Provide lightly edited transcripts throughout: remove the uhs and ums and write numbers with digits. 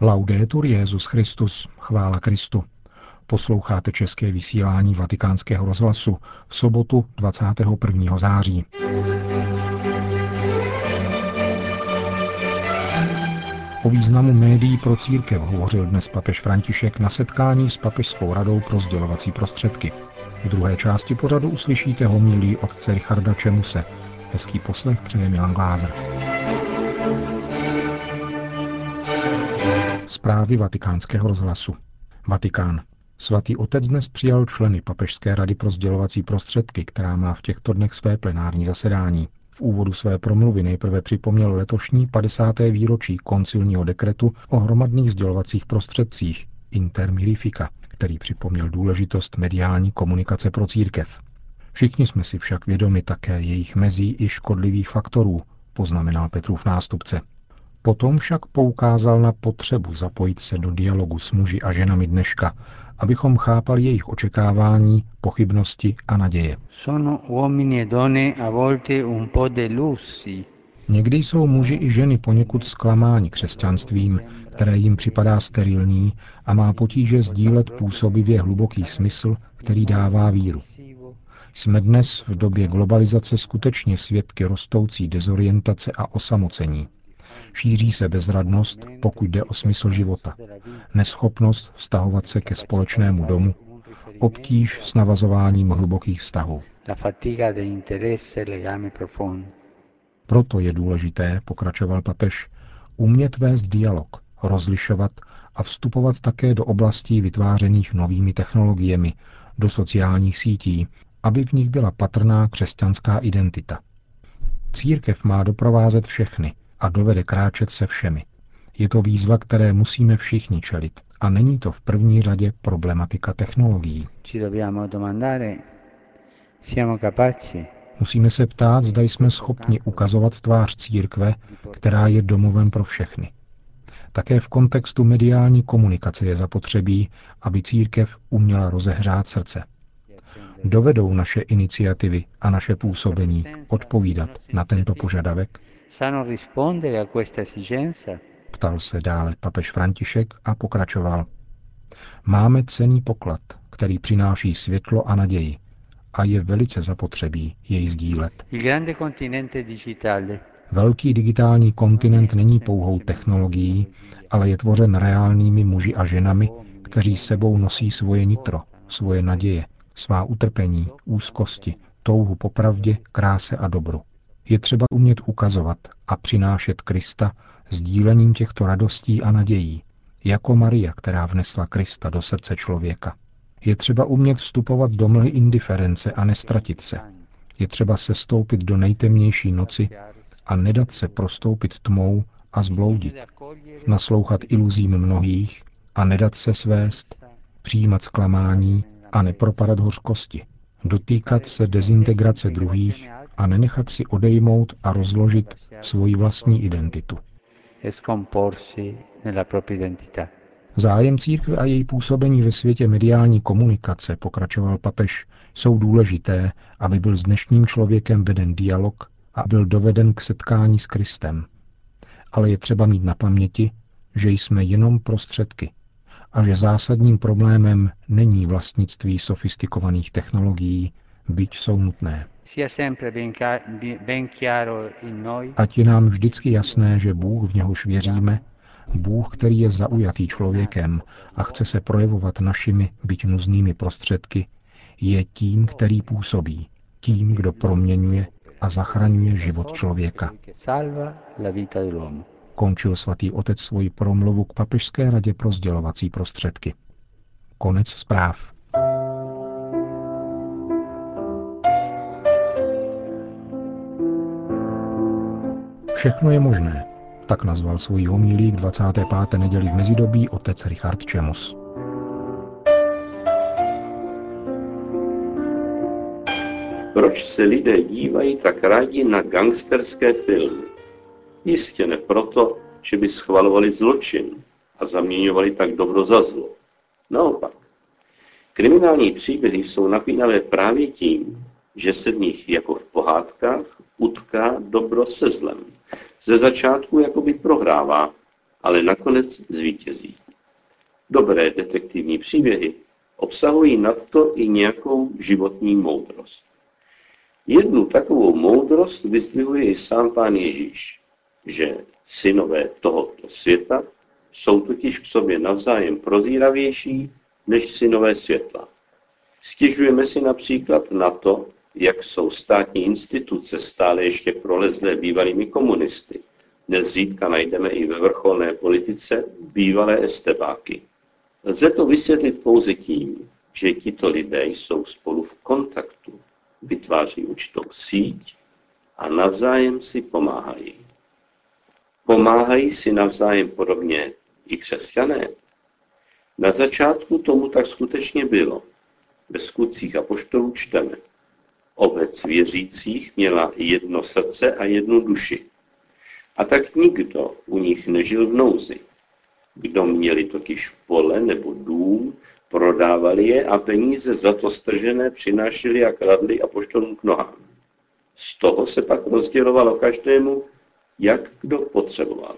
Laudetur Jesus Christus, chvála Kristu. Posloucháte české vysílání Vatikánského rozhlasu v sobotu 21. září. O významu médií pro církev hovořil dnes papež František na setkání s Papežskou radou pro sdělovací prostředky. V druhé části pořadu uslyšíte homilii otce Richarda Čemuse. Hezký poslech přeje Milan Glázer. Zprávy Vatikánského rozhlasu. Vatikán. Svatý otec dnes přijal členy Papežské rady pro sdělovací prostředky, která má v těchto dnech své plenární zasedání. V úvodu své promluvy nejprve připomněl letošní 50. výročí koncilního dekretu o hromadných sdělovacích prostředcích Inter Mirifica, který připomněl důležitost mediální komunikace pro církev. Všichni jsme si však vědomi také jejich mezí i škodlivých faktorů, poznamenal Petrův nástupce. Potom však poukázal na potřebu zapojit se do dialogu s muži a ženami dneška, abychom chápali jejich očekávání, pochybnosti a naděje. Někdy jsou muži i ženy poněkud zklamáni křesťanstvím, které jim připadá sterilní a má potíže sdílet působivě hluboký smysl, který dává víru. Jsme dnes v době globalizace skutečně svědky rostoucí dezorientace a osamocení. Šíří se bezradnost, pokud jde o smysl života, neschopnost vztahovat se ke společnému domu, obtíž s navazováním hlubokých vztahů. Proto je důležité, pokračoval papež, umět vést dialog, rozlišovat a vstupovat také do oblastí vytvářených novými technologiemi, do sociálních sítí, aby v nich byla patrná křesťanská identita. Církev má doprovázet všechny a dovede kráčet se všemi. Je to výzva, které musíme všichni čelit a není to v první řadě problematika technologií. Musíme se ptát, zda jsme schopni ukazovat tvář církve, která je domovem pro všechny. Také v kontextu mediální komunikace je zapotřebí, aby církev uměla rozehřát srdce. Dovedou naše iniciativy a naše působení odpovídat na tento požadavek? Ptal se dále papež František a pokračoval. Máme cenný poklad, který přináší světlo a naději a je velice zapotřebí jej sdílet. Velký digitální kontinent není pouhou technologií, ale je tvořen reálnými muži a ženami, kteří sebou nosí svoje nitro, svoje naděje, svá utrpení, úzkosti, touhu po pravdě, kráse a dobru. Je třeba umět ukazovat a přinášet Krista sdílením těchto radostí a nadějí, jako Maria, která vnesla Krista do srdce člověka. Je třeba umět vstupovat do mlhy indiference a nestratit se. Je třeba sestoupit do nejtemnější noci a nedat se prostoupit tmou a zbloudit. Naslouchat iluzím mnohých a nedat se svést, přijímat zklamání a nepropadat hořkosti. Dotýkat se dezintegrace druhých a nenechat si odejmout a rozložit svoji vlastní identitu. Zájem církve a její působení ve světě mediální komunikace, pokračoval papež, jsou důležité, aby byl s dnešním člověkem veden dialog a byl doveden k setkání s Kristem. Ale je třeba mít na paměti, že jsme jenom prostředky a že zásadním problémem není vlastnictví sofistikovaných technologií, byť jsou nutné. Ať je nám vždycky jasné, že Bůh, v něhož věříme, Bůh, který je zaujatý člověkem a chce se projevovat našimi, byť nuznými prostředky, je tím, který působí, tím, kdo proměňuje a zachraňuje život člověka. Končil svatý otec svoji promluvu k Papežské radě pro sdělovací prostředky. Konec zpráv. Všechno je možné, tak nazval svoji homilii k 25. neděli v mezidobí otec Richard Čemus. Proč se lidé dívají tak rádi na gangsterské filmy? Jistě ne proto, že by schvalovali zločin a zaměňovali tak dobro za zlo. Naopak, kriminální příběhy jsou napínavé právě tím, že se v nich jako v pohádkách utká dobro se zlem. Ze začátku jakoby prohrává, ale nakonec zvítězí. Dobré detektivní příběhy obsahují nadto i nějakou životní moudrost. Jednu takovou moudrost vyzdvihuje i sám Pán Ježíš, že synové tohoto světa jsou totiž k sobě navzájem prozíravější než synové světla. Stěžujeme si například na to, jak jsou státní instituce stále ještě prolezlé bývalými komunisty. Dnes zřídka najdeme i ve vrcholné politice bývalé estebáky. Lze to vysvětlit pouze tím, že tito lidé jsou spolu v kontaktu, vytváří určitou síť a navzájem si pomáhají. Pomáhají si navzájem podobně i křesťané. Na začátku tomu tak skutečně bylo. Ve skutcích apoštolů čteme. Obec věřících měla jedno srdce a jednu duši. A tak nikdo u nich nežil v nouzi. Kdo měli totiž pole nebo dům, prodávali je a peníze za to stržené přinášeli a kradli apoštolům k nohám. Z toho se pak rozdělovalo každému, jak kdo potřeboval.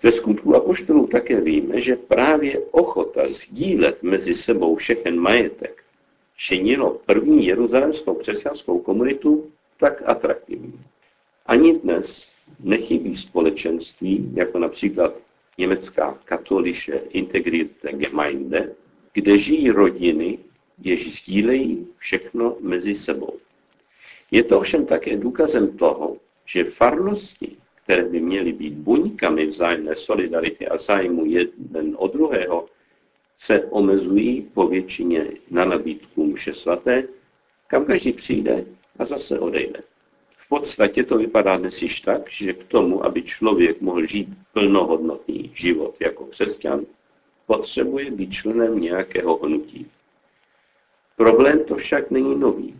Ze skutků apoštolů také víme, že právě ochota sdílet mezi sebou všechen majetek činilo první jeruzalemskou křesťanskou komunitu tak atraktivní. Ani dnes nechybí společenství, jako například německá katoliše Integrierte Gemeinde, kde žijí rodiny, jež sdílejí všechno mezi sebou. Je to ovšem také důkazem toho, že farnosti, které by měly být buňkami vzájemné solidarity a zájmu jeden od druhého, se omezují povětšině na nabídku mše svaté, kam každý přijde a zase odejde. V podstatě to vypadá dnes již tak, že k tomu, aby člověk mohl žít plnohodnotný život jako křesťan, potřebuje být členem nějakého hnutí. Problém to však není nový.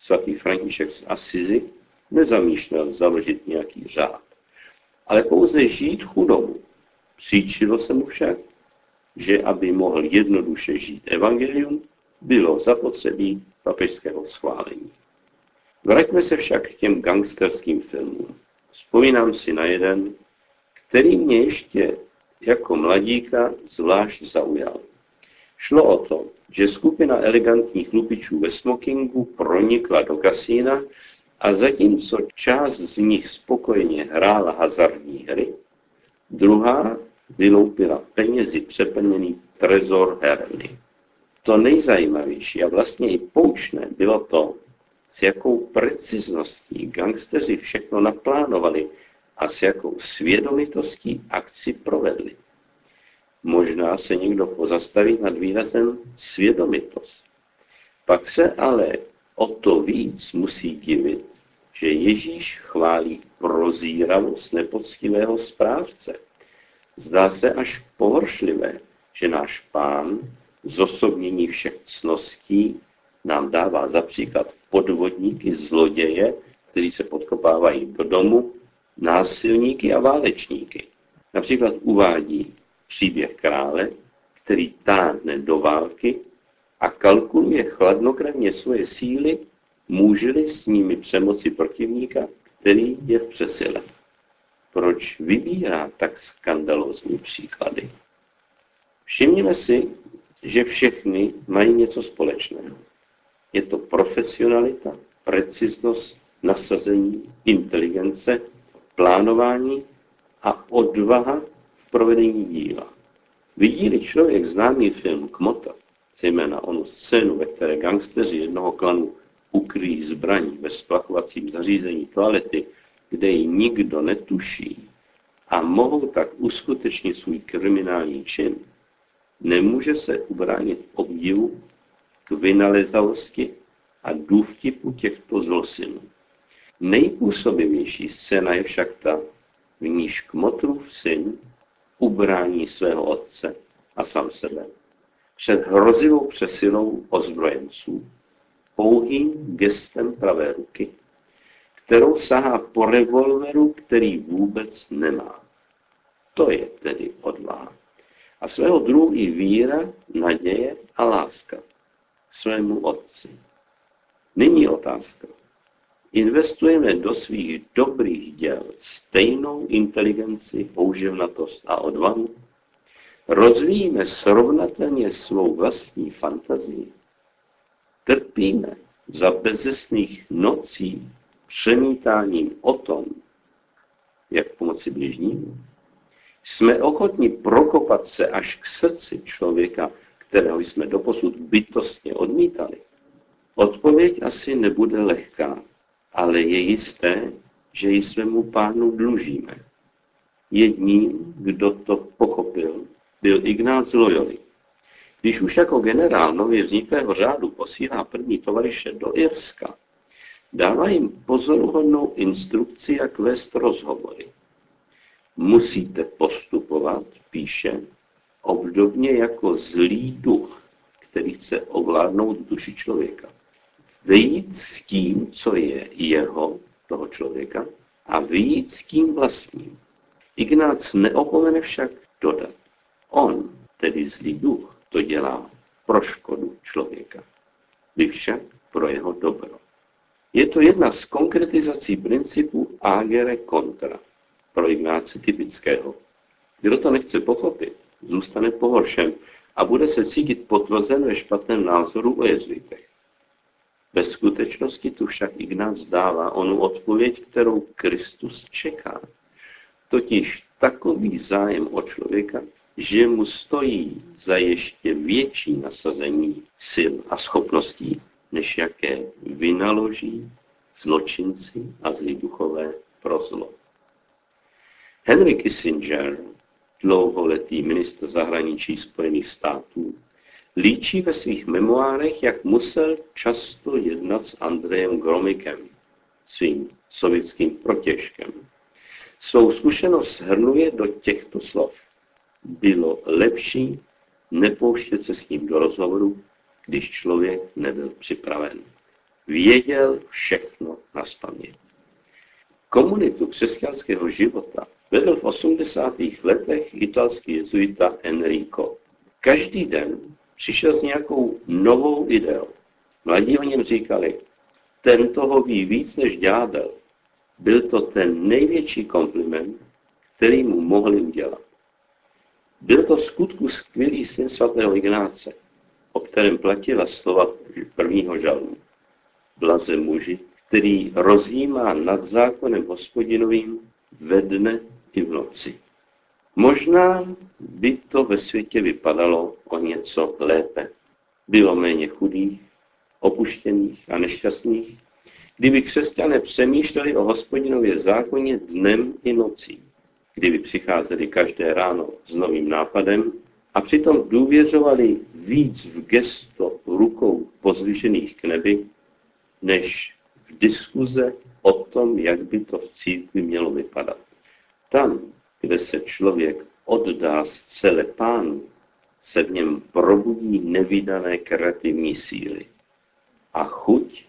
Svatý František z Assisi nezamýšlel založit nějaký řád, ale pouze žít chudobu. Příčilo se mu však, že aby mohl jednoduše žít evangelium, bylo zapotřebí papežského schválení. Vraťme se však k těm gangsterským filmům. Vzpomínám si na jeden, který mě ještě jako mladíka zvlášť zaujal. Šlo o to, že skupina elegantních lupičů ve smokingu pronikla do kasína a zatímco část z nich spokojeně hrála hazardní hry, druhá vyloupila penězi přeplněný trezor herny. To nejzajímavější a vlastně i poučné bylo to, s jakou precizností gangsteři všechno naplánovali a s jakou svědomitostí akci provedli. Možná se někdo pozastaví nad výrazem svědomitost. Pak se ale o to víc musí divit, že Ježíš chválí prozíravost nepoctivého správce. Zdá se až pohoršlivé, že náš Pán zosobnění všech cností nám dává za příklad podvodníky, zloděje, kteří se podkopávají do domu, násilníky a válečníky. Například uvádí příběh krále, který táhne do války a kalkuluje chladnokrevně svoje síly, může-li s nimi přemoci protivníka, který je v přesile. Proč vybírá tak skandalózní příklady? Všimněme si, že všechny mají něco společného. Je to profesionalita, preciznost, nasazení, inteligence, plánování a odvaha v provedení díla. Vidí-li člověk známý film Kmotr, zejména onu scénu, ve které gangsteři jednoho klanu ukryjí zbraň ve splachovacím zařízení toalety, kde ji nikdo netuší a mohou tak uskutečnit svůj kriminální čin, nemůže se ubránit obdivu k vynalezavosti a důvtipu těchto zlosinů. Nejpůsobivější scéna je však ta, v níž Kmotrův syn ubrání svého otce a sám sebe před hrozivou přesilou ozbrojenců pouhým gestem pravé ruky, kterou sahá po revolveru, který vůbec nemá. To je tedy odvaha. A svého druhu i víra, naděje a láska svému otci. Nyní otázka. investujeme do svých dobrých děl stejnou inteligenci, houževnatost a odvahu, rozvíjíme srovnatelně svou vlastní fantazii, trpíme za bezesných nocí přemítáním o tom, jak pomoci bližnímu, jsme ochotni prokopat se až k srdci člověka, kterého jsme doposud bytostně odmítali. Odpověď asi nebude lehká, ale je jisté, že ji svému Pánu dlužíme. Jedním, kdo to pochopil, byl Ignác z Loyoly. Když už jako generál nově vzniklého řádu posílá první tovariše do Irska, dává jim pozoruhodnou instrukci, jak vést rozhovory. Musíte postupovat, píše, obdobně jako zlý duch, který chce ovládnout duši člověka. Vyjít s tím, co je jeho, toho člověka, a vyjít s tím vlastním. Ignác neopomene však dodat. On, tedy zlý duch, to dělá pro škodu člověka, by však pro jeho dobro. Je to jedna z konkretizací principu agere contra, pro Ignáce typického. Kdo to nechce pochopit, zůstane pohoršen a bude se cítit potvrzen ve špatném názoru o jezuitech. Ve skutečnosti tu však Ignác dává onu odpověď, kterou Kristus čeká. Totiž takový zájem o člověka, že mu stojí za ještě větší nasazení sil a schopností, než jaké vynaloží zločinci a zlí duchové pro zlo. Henry Kissinger, dlouholetý ministr zahraničí Spojených států, líčí ve svých memoárech, jak musel často jednat s Andrejem Gromykem, svým sovětským protěžkem. Svou zkušenost shrnuje do těchto slov. Bylo lepší nepouštět se s ním do rozhovoru, když člověk nebyl připraven. Věděl všechno naspamět. Komunitu křesťanského života vedl v 80. letech italský jezuita Enrico. Každý den přišel s nějakou novou ideou. Mladí o něm říkali, ten toho ví víc než ďábel. Byl to ten největší kompliment, který mu mohli udělat. Byl to vskutku skvělý syn svatého Ignáce, o kterém platila slova prvního žalmu. Blaze muži, který rozjímá nad zákonem Hospodinovým ve dne i v noci. Možná by to ve světě vypadalo o něco lépe. Bylo méně chudých, opuštěných a nešťastných, kdyby křesťané přemýšleli o Hospodinově zákoně dnem i nocí, kdyby přicházeli každé ráno s novým nápadem a přitom důvěřovali víc v gesto rukou pozdvižených k nebi, než v diskuze o tom, jak by to v církvi mělo vypadat. Tam, kde se člověk oddá zcele Pánu, se v něm probudí nevídané kreativní síly a chuť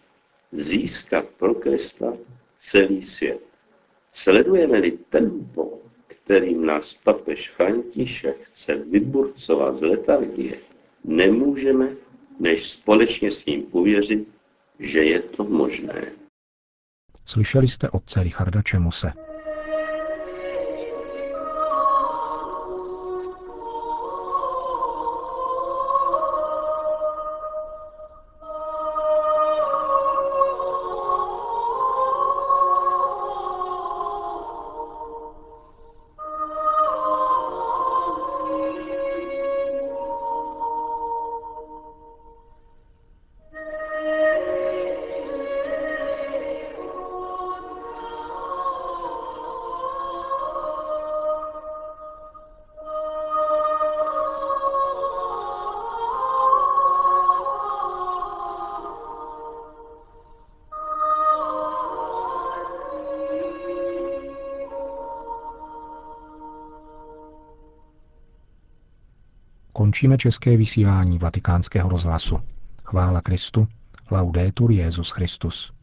získat pro Krista celý svět. Sledujeme-li tempo, kterým nás papež František chce vyburcovat z letargie, nemůžeme než společně s ním uvěřit, že je to možné. Slyšeli jste otce Richarda Čemuse. Končíme české vysílání Vatikánského rozhlasu. Chvála Kristu, laudetur Jesus Christus.